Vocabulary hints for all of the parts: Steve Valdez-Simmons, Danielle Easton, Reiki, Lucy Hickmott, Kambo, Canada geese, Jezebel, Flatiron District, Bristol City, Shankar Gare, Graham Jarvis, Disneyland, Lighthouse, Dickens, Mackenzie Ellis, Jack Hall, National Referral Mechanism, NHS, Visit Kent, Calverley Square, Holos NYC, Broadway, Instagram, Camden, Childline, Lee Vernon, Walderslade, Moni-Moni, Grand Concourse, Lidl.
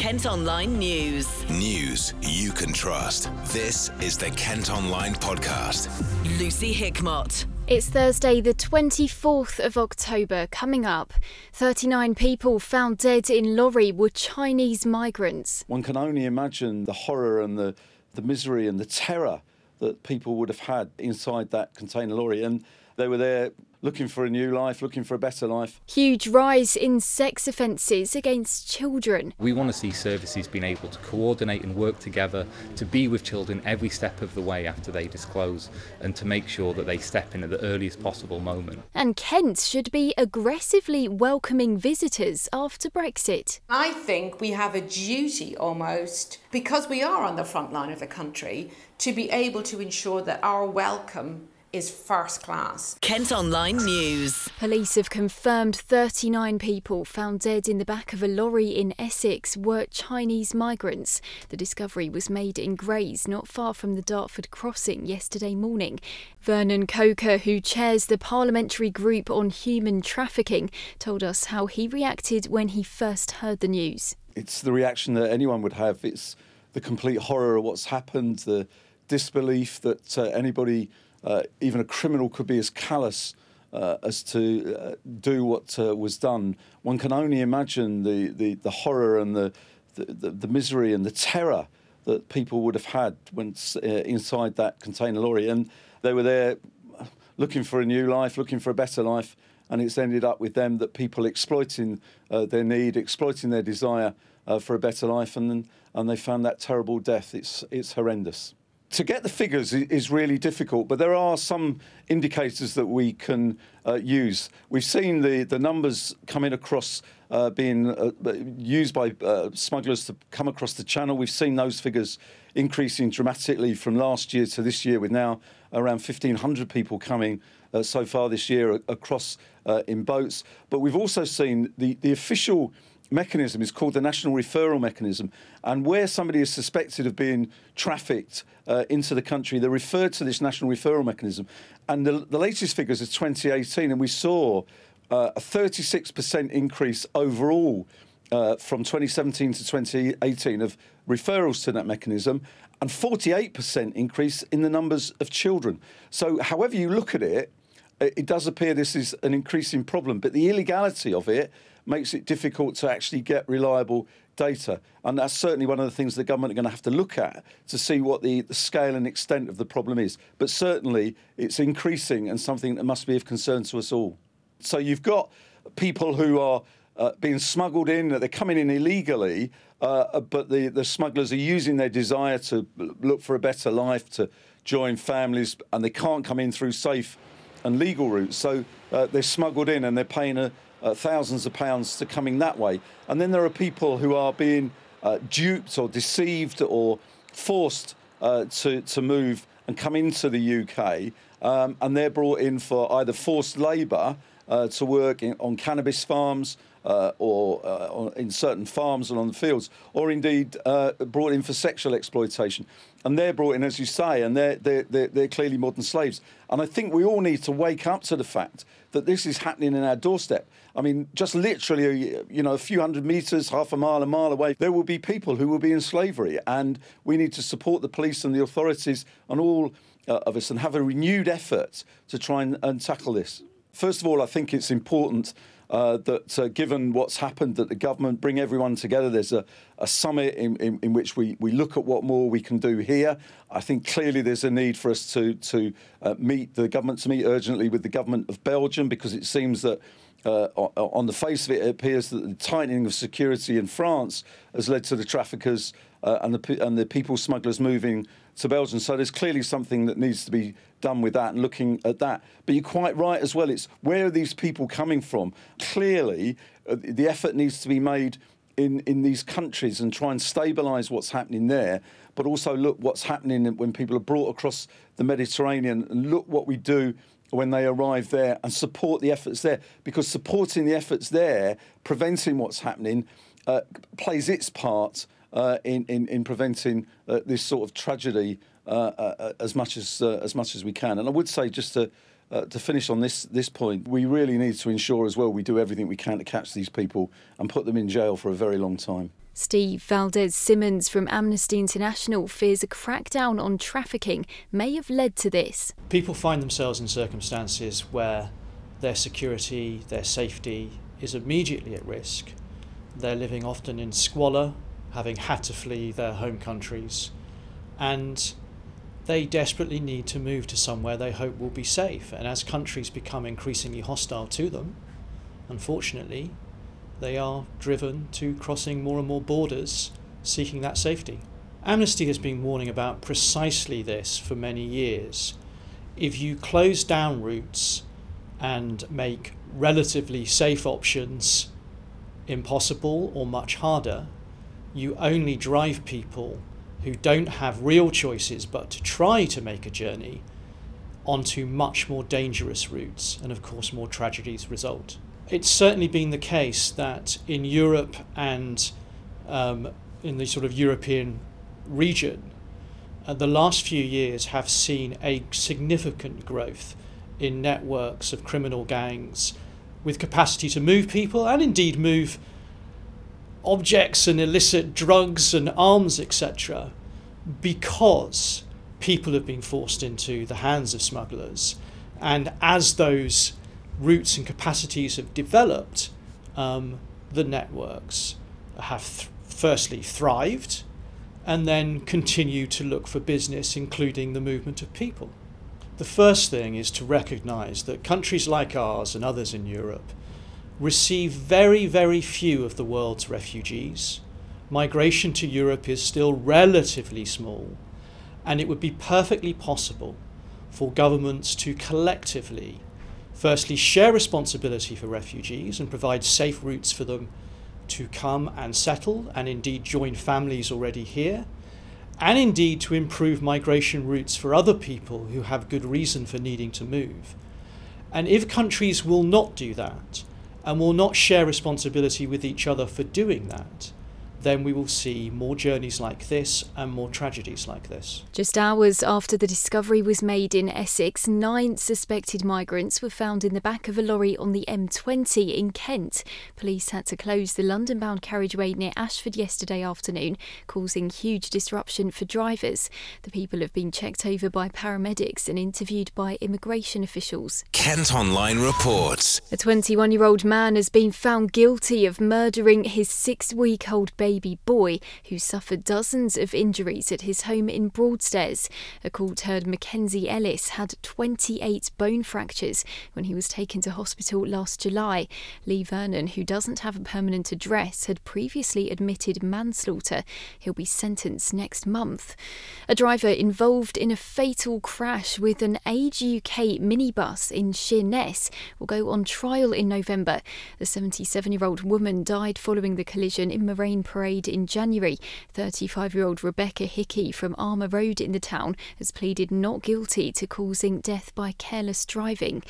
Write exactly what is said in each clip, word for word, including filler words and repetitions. Kent Online News. News you can trust. This is the Kent Online Podcast. Lucy Hickmott. It's Thursday the twenty-fourth of October. Coming up, thirty-nine people found dead in lorry were Chinese migrants. One can only imagine the horror and the, the misery and the terror that people would have had inside that container lorry. And they were there looking for a new life, looking for a better life. Huge rise in sex offences against children. We want to see services being able to coordinate and work together to be with children every step of the way after they disclose and to make sure that they step in at the earliest possible moment. And Kent should be aggressively welcoming visitors after Brexit. I think we have a duty almost, because we are on the front line of the country, to be able to ensure that our welcome is first class. Kent Online News. Police have confirmed thirty-nine people found dead in the back of a lorry in Essex were Chinese migrants. The discovery was made in Grays, not far from the Dartford crossing yesterday morning. Vernon Coker, who chairs the parliamentary group on human trafficking, told us how he reacted when he first heard the news. It's the reaction that anyone would have. It's the complete horror of what's happened, the disbelief that uh, anybody Uh, even a criminal could be as callous uh, as to uh, do what uh, was done. One can only imagine the, the, the horror and the, the, the misery and the terror that people would have had when uh, inside that container lorry. And they were there looking for a new life, looking for a better life, and it's ended up with them that people exploiting uh, their need, exploiting their desire uh, for a better life, and and they found that terrible death. It's it's horrendous. To get the figures is really difficult, but there are some indicators that we can uh, use. We've seen the, the numbers coming across uh, being uh, used by uh, smugglers to come across the channel. We've seen those figures increasing dramatically from last year to this year, with now around fifteen hundred people coming uh, so far this year across uh, in boats. But we've also seen the, the official mechanism is called the National Referral Mechanism, and where somebody is suspected of being trafficked uh, into the country, they're referred to this National Referral Mechanism. And the, the latest figures are twenty eighteen, and we saw uh, a thirty-six percent increase overall uh, from twenty seventeen to twenty eighteen of referrals to that mechanism, and forty-eight percent increase in the numbers of children. So however you look at it, it does appear this is an increasing problem, but the illegality of it makes it difficult to actually get reliable data. And that's certainly one of the things the government are going to have to look at to see what the, the scale and extent of the problem is. But certainly it's increasing and something that must be of concern to us all. So you've got people who are uh, being smuggled in, that they're coming in illegally, uh, but the, the smugglers are using their desire to look for a better life, to join families, and they can't come in through safe and legal routes, so uh, they're smuggled in and they're paying uh, uh, thousands of pounds to coming that way. And then there are people who are being uh, duped or deceived or forced uh, to, to move and come into the U K, um, and they're brought in for either forced labour uh, to work in, on cannabis farms uh, or uh, on, in certain farms and on the fields, or indeed uh, brought in for sexual exploitation. And they're brought in, as you say, and they're, they're, they're, they're clearly modern slaves. And I think we all need to wake up to the fact that this is happening in our doorstep. I mean, just literally, you know, a few hundred metres, half a mile, a mile away, there will be people who will be in slavery. And we need to support the police and the authorities and all uh, of us, and have a renewed effort to try and, and tackle this. First of all, I think it's important Uh, that uh, given what's happened, that the government bring everyone together. There's a, a summit in, in, in which we, we look at what more we can do here. I think clearly there's a need for us to, to uh, meet the government, to meet urgently with the government of Belgium, because it seems that uh, on the face of it, it appears that the tightening of security in France has led to the traffickers uh, and, the, and the people smugglers moving to Belgium. So there's clearly something that needs to be done with that and looking at that. But you're quite right as well. It's where are these people coming from? Clearly, uh, the effort needs to be made in, in these countries and try and stabilise what's happening there, but also look what's happening when people are brought across the Mediterranean, and look what we do when they arrive there and support the efforts there. Because supporting the efforts there, preventing what's happening, uh, plays its part Uh, in, in, in preventing uh, this sort of tragedy uh, uh, as much as uh, as much as we can. And I would say, just to uh, to finish on this this point, we really need to ensure as well we do everything we can to catch these people and put them in jail for a very long time. Steve Valdez-Simmons from Amnesty International fears a crackdown on trafficking may have led to this. People find themselves in circumstances where their security, their safety is immediately at risk. They're living often in squalor, having had to flee their home countries, and they desperately need to move to somewhere they hope will be safe. And as countries become increasingly hostile to them, unfortunately, they are driven to crossing more and more borders, seeking that safety. Amnesty has been warning about precisely this for many years. If you close down routes and make relatively safe options impossible or much harder, you only drive people who don't have real choices but to try to make a journey onto much more dangerous routes, and of course more tragedies result. It's certainly been the case that in Europe and um, in the sort of European region, uh, the last few years have seen a significant growth in networks of criminal gangs with capacity to move people and indeed move objects and illicit drugs and arms, et cetera, because people have been forced into the hands of smugglers. And as those routes and capacities have developed, um, the networks have th- firstly thrived and then continue to look for business, including the movement of people. The first thing is to recognise that countries like ours and others in Europe receive very, very few of the world's refugees. Migration to Europe is still relatively small, and it would be perfectly possible for governments to collectively, firstly, share responsibility for refugees and provide safe routes for them to come and settle, and indeed join families already here, and indeed to improve migration routes for other people who have good reason for needing to move. And if countries will not do that, and will not share responsibility with each other for doing that, then we will see more journeys like this and more tragedies like this. Just hours after the discovery was made in Essex, nine suspected migrants were found in the back of a lorry on the M twenty in Kent. Police had to close the London-bound carriageway near Ashford yesterday afternoon, causing huge disruption for drivers. The people have been checked over by paramedics and interviewed by immigration officials. Kent Online reports. A twenty-one-year-old man has been found guilty of murdering his six-week-old baby. baby boy who suffered dozens of injuries at his home in Broadstairs. A court heard Mackenzie Ellis had twenty-eight bone fractures when he was taken to hospital last July. Lee Vernon, who doesn't have a permanent address, had previously admitted manslaughter. He'll be sentenced next month. A driver involved in a fatal crash with an Age U K minibus in Sheerness will go on trial in November. The seventy-seven-year-old woman died following the collision in Moraine Parade in January. thirty-five-year-old Rebecca Hickey from Armour Road in the town has pleaded not guilty to causing death by careless driving.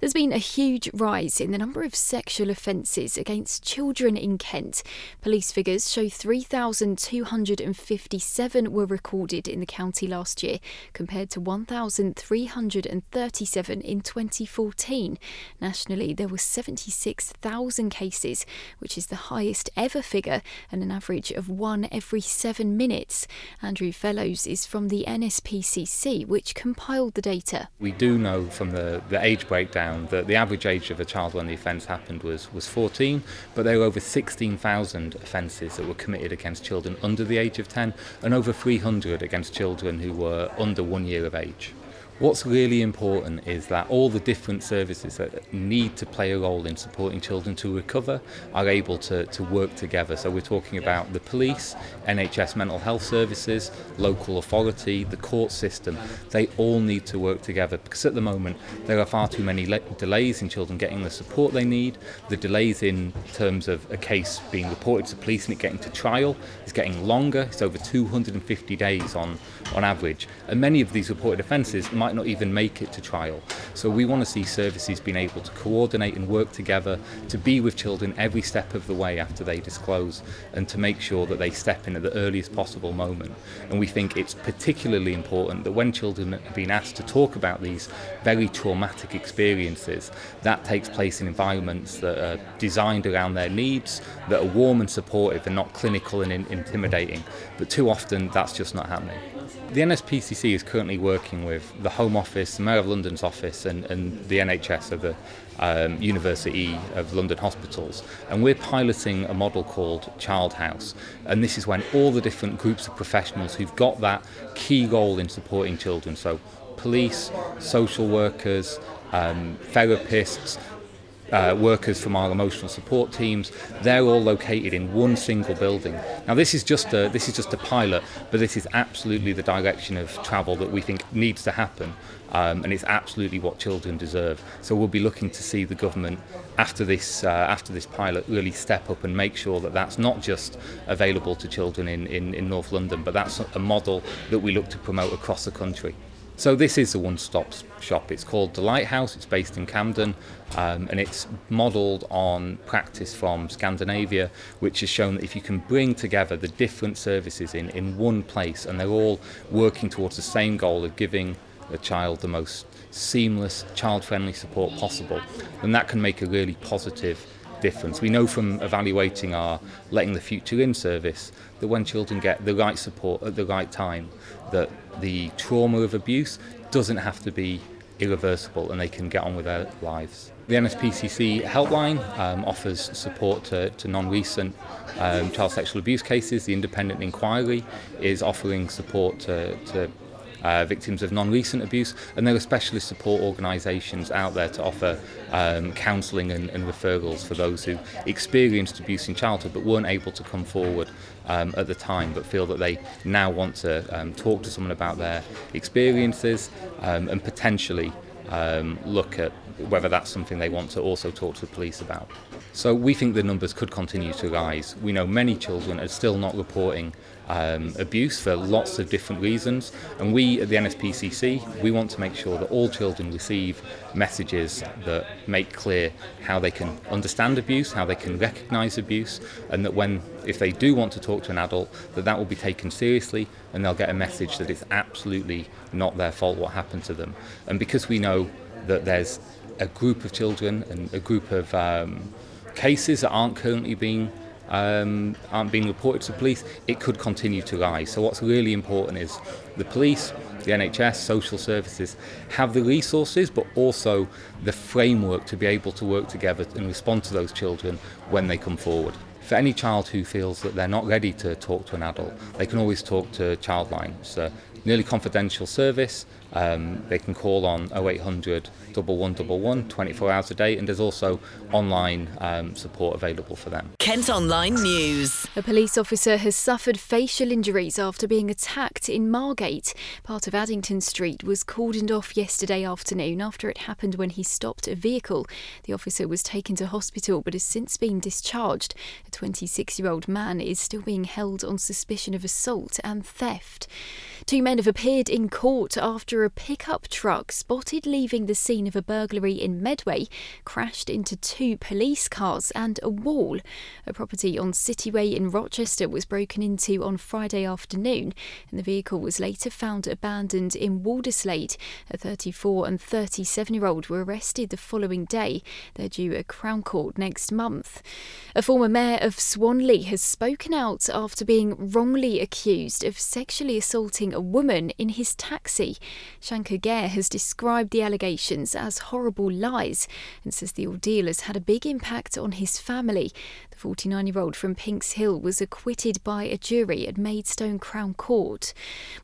There's been a huge rise in the number of sexual offences against children in Kent. Police figures show three thousand two hundred fifty-seven were recorded in the county last year, compared to one thousand three hundred thirty-seven in twenty fourteen. Nationally, there were seventy-six thousand cases, which is the highest ever figure, and an average of one every seven minutes. Andrew Fellows is from the N S P C C, which compiled the data. We do know from the, the age breakdown that the average age of a child when the offence happened was, was fourteen, but there were over sixteen thousand offences that were committed against children under the age of ten, and over three hundred against children who were under one year of age. What's really important is that all the different services that need to play a role in supporting children to recover are able to, to work together. So we're talking about the police, N H S mental health services, local authority, the court system. They all need to work together because at the moment there are far too many le- delays in children getting the support they need. The delays in terms of a case being reported to police and it getting to trial is getting longer. It's over two hundred fifty days on, on average. And many of these reported offences might might not even make it to trial. So we want to see services being able to coordinate and work together to be with children every step of the way after they disclose, and to make sure that they step in at the earliest possible moment. And we think it's particularly important that when children are being asked to talk about these very traumatic experiences, that takes place in environments that are designed around their needs, that are warm and supportive and not clinical and in- intimidating. But too often that's just not happening. The N S P C C is currently working with the Home Office, the Mayor of London's office, and, and the N H S of the Um, University of London hospitals, and we're piloting a model called Child House, and this is when all the different groups of professionals who've got that key role in supporting children, so police, social workers, um, therapists, Uh, workers from our emotional support teams, they're all located in one single building. Now this is just a this is just a pilot, but this is absolutely the direction of travel that we think needs to happen, um, and it's absolutely what children deserve. So we'll be looking to see the government after this uh, after this pilot really step up and make sure that that's not just available to children in, in, in North London, but that's a model that we look to promote across the country. So this is a one-stop shop. It's called The Lighthouse, it's based in Camden, um, and it's modelled on practice from Scandinavia, which has shown that if you can bring together the different services in, in one place, and they're all working towards the same goal of giving a child the most seamless, child-friendly support possible, then that can make a really positive difference. We know from evaluating our Letting the Future In service that when children get the right support at the right time, that the trauma of abuse doesn't have to be irreversible and they can get on with their lives. The N S P C C helpline um, offers support to, to non-recent um, child sexual abuse cases. The Independent Inquiry is offering support to, to Uh, victims of non-recent abuse, and there are specialist support organisations out there to offer um, counselling and, and referrals for those who experienced abuse in childhood but weren't able to come forward um, at the time, but feel that they now want to um, talk to someone about their experiences um, and potentially um, look at whether that's something they want to also talk to the police about. So we think the numbers could continue to rise. We know many children are still not reporting Um, abuse for lots of different reasons, and we at the N S P C C, we want to make sure that all children receive messages that make clear how they can understand abuse, how they can recognise abuse, and that when, if they do want to talk to an adult, that that will be taken seriously and they'll get a message that it's absolutely not their fault what happened to them. And because we know that there's a group of children and a group of um, cases that aren't currently being Um, aren't being reported to police, it could continue to rise. So what's really important is the police, the N H S, social services have the resources but also the framework to be able to work together and respond to those children when they come forward. For any child who feels that they're not ready to talk to an adult, they can always talk to Childline. It's a nearly confidential service. Um, they can call on oh eight hundred, one one one one one twenty-four hours a day, and there's also online um, support available for them. Kent Online News. A police officer has suffered facial injuries after being attacked in Margate. Part of Addington Street was cordoned off yesterday afternoon after it happened when he stopped a vehicle. The officer was taken to hospital but has since been discharged. A twenty-six-year-old man is still being held on suspicion of assault and theft. Two men have appeared in court after a pickup truck spotted leaving the scene of a burglary in Medway crashed into two police cars and a wall. A property on Cityway in Rochester was broken into on Friday afternoon, and the vehicle was later found abandoned in Walderslade. A thirty-four and thirty-seven-year-old were arrested the following day. They're due at Crown Court next month. A former mayor of Swanley has spoken out after being wrongly accused of sexually assaulting a woman in his taxi. Shankar Gare has described the allegations as horrible lies and says the ordeal has had a big impact on his family. The forty-nine-year-old from Pink's Hill was acquitted by a jury at Maidstone Crown Court.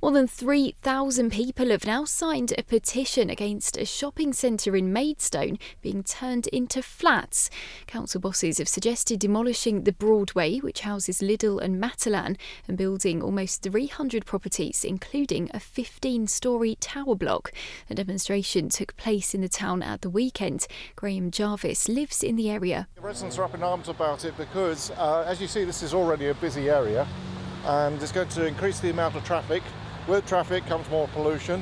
More than three thousand people have now signed a petition against a shopping centre in Maidstone being turned into flats. Council bosses have suggested demolishing the Broadway, which houses Lidl and Matalan, and building almost three hundred properties in including a fifteen-storey tower block. A demonstration took place in the town at the weekend. Graham Jarvis lives in the area. The residents are up in arms about it because, uh, as you see, this is already a busy area and it's going to increase the amount of traffic. With traffic comes more pollution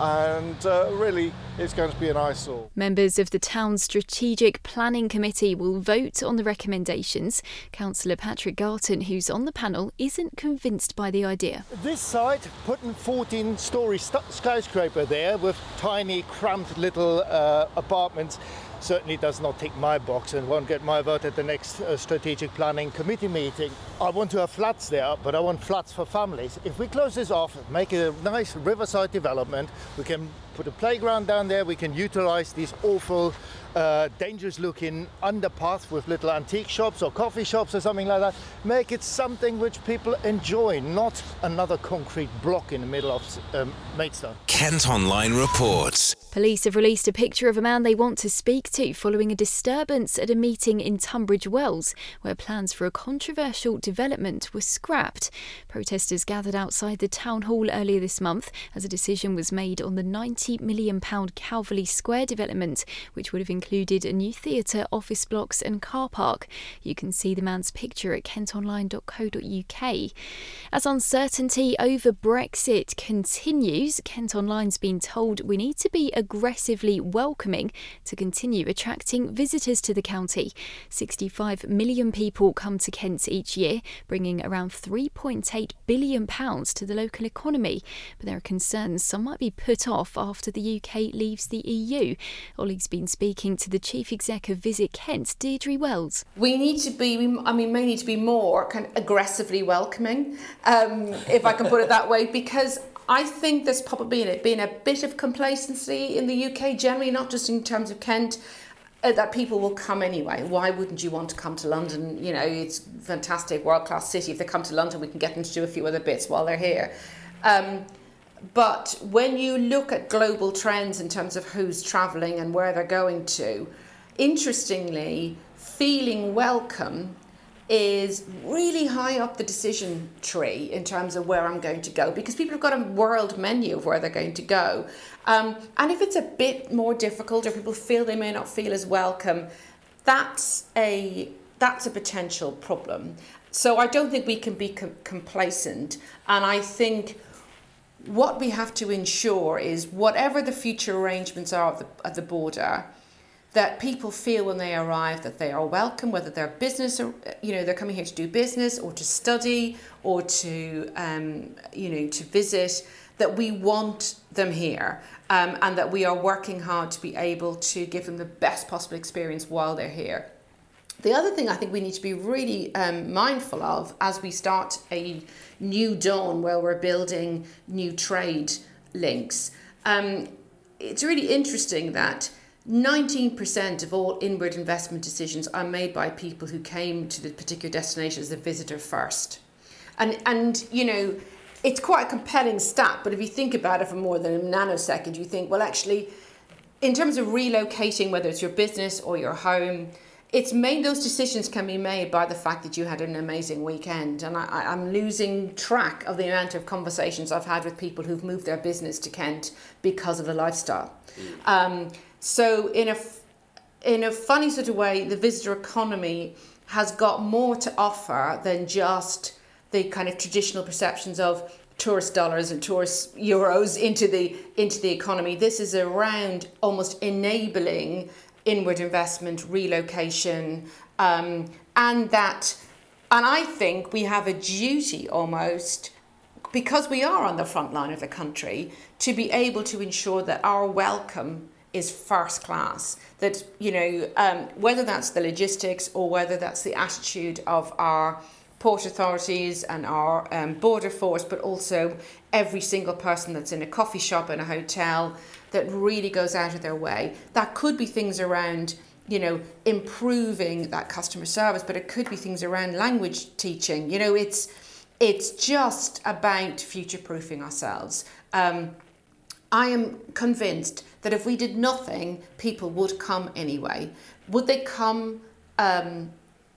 and uh, really it's going to be an eyesore. Members of the town's Strategic Planning Committee will vote on the recommendations. Councillor Patrick Garton, who's on the panel, isn't convinced by the idea. This site, putting fourteen storey st- skyscraper there with tiny cramped little uh, apartments, certainly does not tick my box and won't get my vote at the next uh, Strategic Planning Committee meeting. I want to have flats there, but I want flats for families. If we close this off, make it a nice riverside development, we can put a playground down there, we can utilise these awful, uh, dangerous-looking underpaths with little antique shops or coffee shops or something like that. Make it something which people enjoy, not another concrete block in the middle of um, Maidstone. Kent Online reports. Police have released a picture of a man they want to speak to following a disturbance at a meeting in Tunbridge Wells, where plans for a controversial development were scrapped. Protesters gathered outside the town hall earlier this month as a decision was made on the ninety million pounds Calverley Square development, which would have included a new theatre, office blocks and car park. You can see the man's picture at kent online dot co dot u k. As uncertainty over Brexit continues, Kent Online's been told we need to be aggressively welcoming to continue attracting visitors to the county. sixty-five million people come to Kent each year, bringing around three point eight billion pounds to the local economy. But there are concerns some might be put off after the U K leaves the E U. Ollie's been speaking to the Chief Exec of Visit Kent, Deirdre Wells. We need to be, I mean, may need to be more kind of aggressively welcoming, um, if I can put it that way, because I think there's probably been a bit of complacency in the U K generally, not just in terms of Kent, uh, that people will come anyway. Why wouldn't you want to come to London? You know, it's a fantastic world-class city. If they come to London, we can get them to do a few other bits while they're here. Um, but when you look at global trends in terms of who's travelling and where they're going to, interestingly, feeling welcome is really high up the decision tree in terms of where I'm going to go, because people have got a world menu of where they're going to go. Um, and if it's a bit more difficult or people feel they may not feel as welcome, that's a that's a potential problem. So I don't think we can be com- complacent. And I think what we have to ensure is whatever the future arrangements are at the, at the border, that people feel when they arrive that they are welcome, whether they're business, or, you know, they're coming here to do business or to study or to, um, you know, to visit, that we want them here, um, and that we are working hard to be able to give them the best possible experience while they're here. The other thing I think we need to be really um, mindful of as we start a new dawn where we're building new trade links, um, it's really interesting that nineteen percent of all inward investment decisions are made by people who came to the particular destination as a visitor first. And, and you know, it's quite a compelling stat, but if you think about it for more than a nanosecond, you think, well, actually, in terms of relocating, whether it's your business or your home, it's made, those decisions can be made by the fact that you had an amazing weekend. And I, I'm losing track of the amount of conversations I've had with people who've moved their business to Kent because of the lifestyle. Mm. Um, So in a, in a funny sort of way, the visitor economy has got more to offer than just the kind of traditional perceptions of tourist dollars and tourist euros into the into the economy. This is around almost enabling inward investment, relocation, um, and that, and I think we have a duty almost, because we are on the front line of the country, to be able to ensure that our welcome is first class, that, you know, um, whether that's the logistics or whether that's the attitude of our port authorities and our um, border force, but also every single person that's in a coffee shop and a hotel that really goes out of their way. That could be things around, you know, improving that customer service, but it could be things around language teaching. You know, it's, it's just about future-proofing ourselves. Um, I am convinced that if we did nothing, people would come anyway. Would they come um,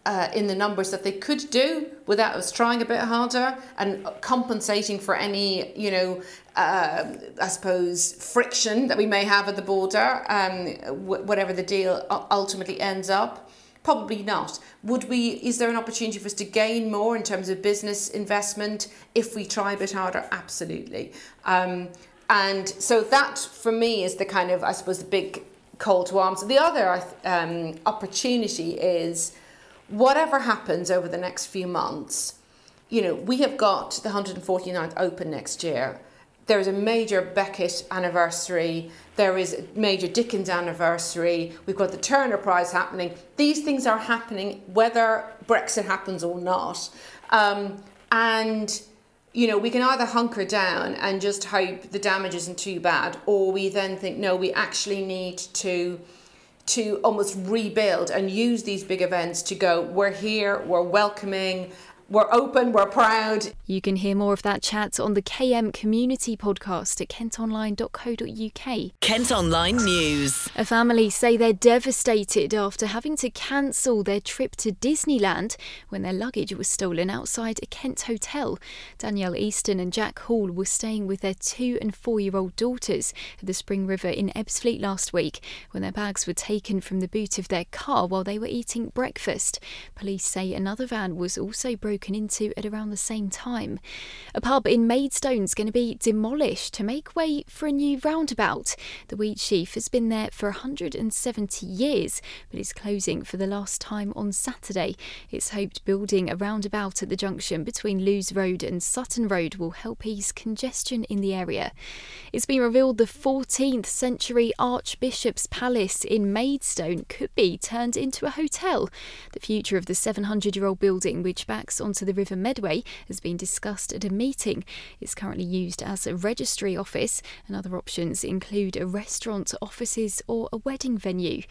uh, in the numbers that they could do without us trying a bit harder and compensating for any, you know, uh, I suppose, friction that we may have at the border, um, w- whatever the deal ultimately ends up? Probably not. Would we? Is there an opportunity for us to gain more in terms of business investment if we try a bit harder? Absolutely. Um, And so that, for me, is the kind of, I suppose, the big call to arms. The other um, opportunity is, whatever happens over the next few months, you know, we have got the one hundred forty-ninth Open next year. There is a major Beckett anniversary. There is a major Dickens anniversary. We've got the Turner Prize happening. These things are happening whether Brexit happens or not. Um, and, you know, we can either hunker down and just hope the damage isn't too bad, or we then think, no, we actually need to to almost rebuild and use these big events to go, we're here, we're welcoming, we're open, we're proud. You can hear more of that chat on the K M Community Podcast at kent online dot co dot u k. Kent Online News. A family say they're devastated after having to cancel their trip to Disneyland when their luggage was stolen outside a Kent hotel. Danielle Easton and Jack Hall were staying with their two and four-year-old daughters at the Spring River in Ebbsfleet last week when their bags were taken from the boot of their car while they were eating breakfast. Police say another van was also broken into at around the same time. A pub in Maidstone's going to be demolished to make way for a new roundabout. The Wheatsheaf has been there for one hundred seventy years, but is closing for the last time on Saturday. It's hoped building a roundabout at the junction between Lewes Road and Sutton Road will help ease congestion in the area. It's been revealed the fourteenth century Archbishop's Palace in Maidstone could be turned into a hotel. The future of the seven hundred year old building, which backs on to the River Medway, has been discussed at a meeting. It's currently used as a registry office, and other options include a restaurant, offices or a wedding venue.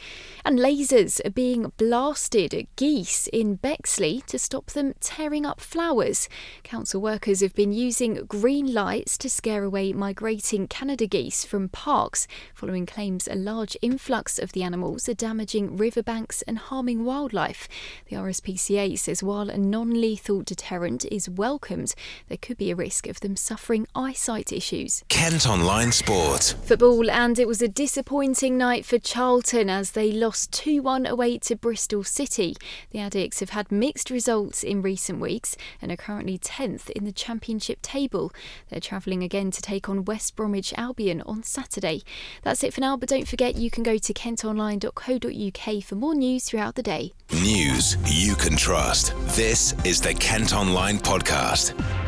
And lasers are being blasted at geese in Bexley to stop them tearing up flowers. Council workers have been using green lights to scare away migrating Canada geese from parks, following claims a large influx of the animals are damaging riverbanks and harming wildlife. The R S P C A says while a non-lethal lethal deterrent is welcomed, there could be a risk of them suffering eyesight issues. Kent Online Sport. Football, and it was a disappointing night for Charlton as they lost two one away to Bristol City. The Addicts have had mixed results in recent weeks and are currently tenth in the Championship table. They're travelling again to take on West Bromwich Albion on Saturday. That's it for now, but don't forget you can go to kent online dot co dot u k for more news throughout the day. News you can trust. This is the Kent Online Podcast.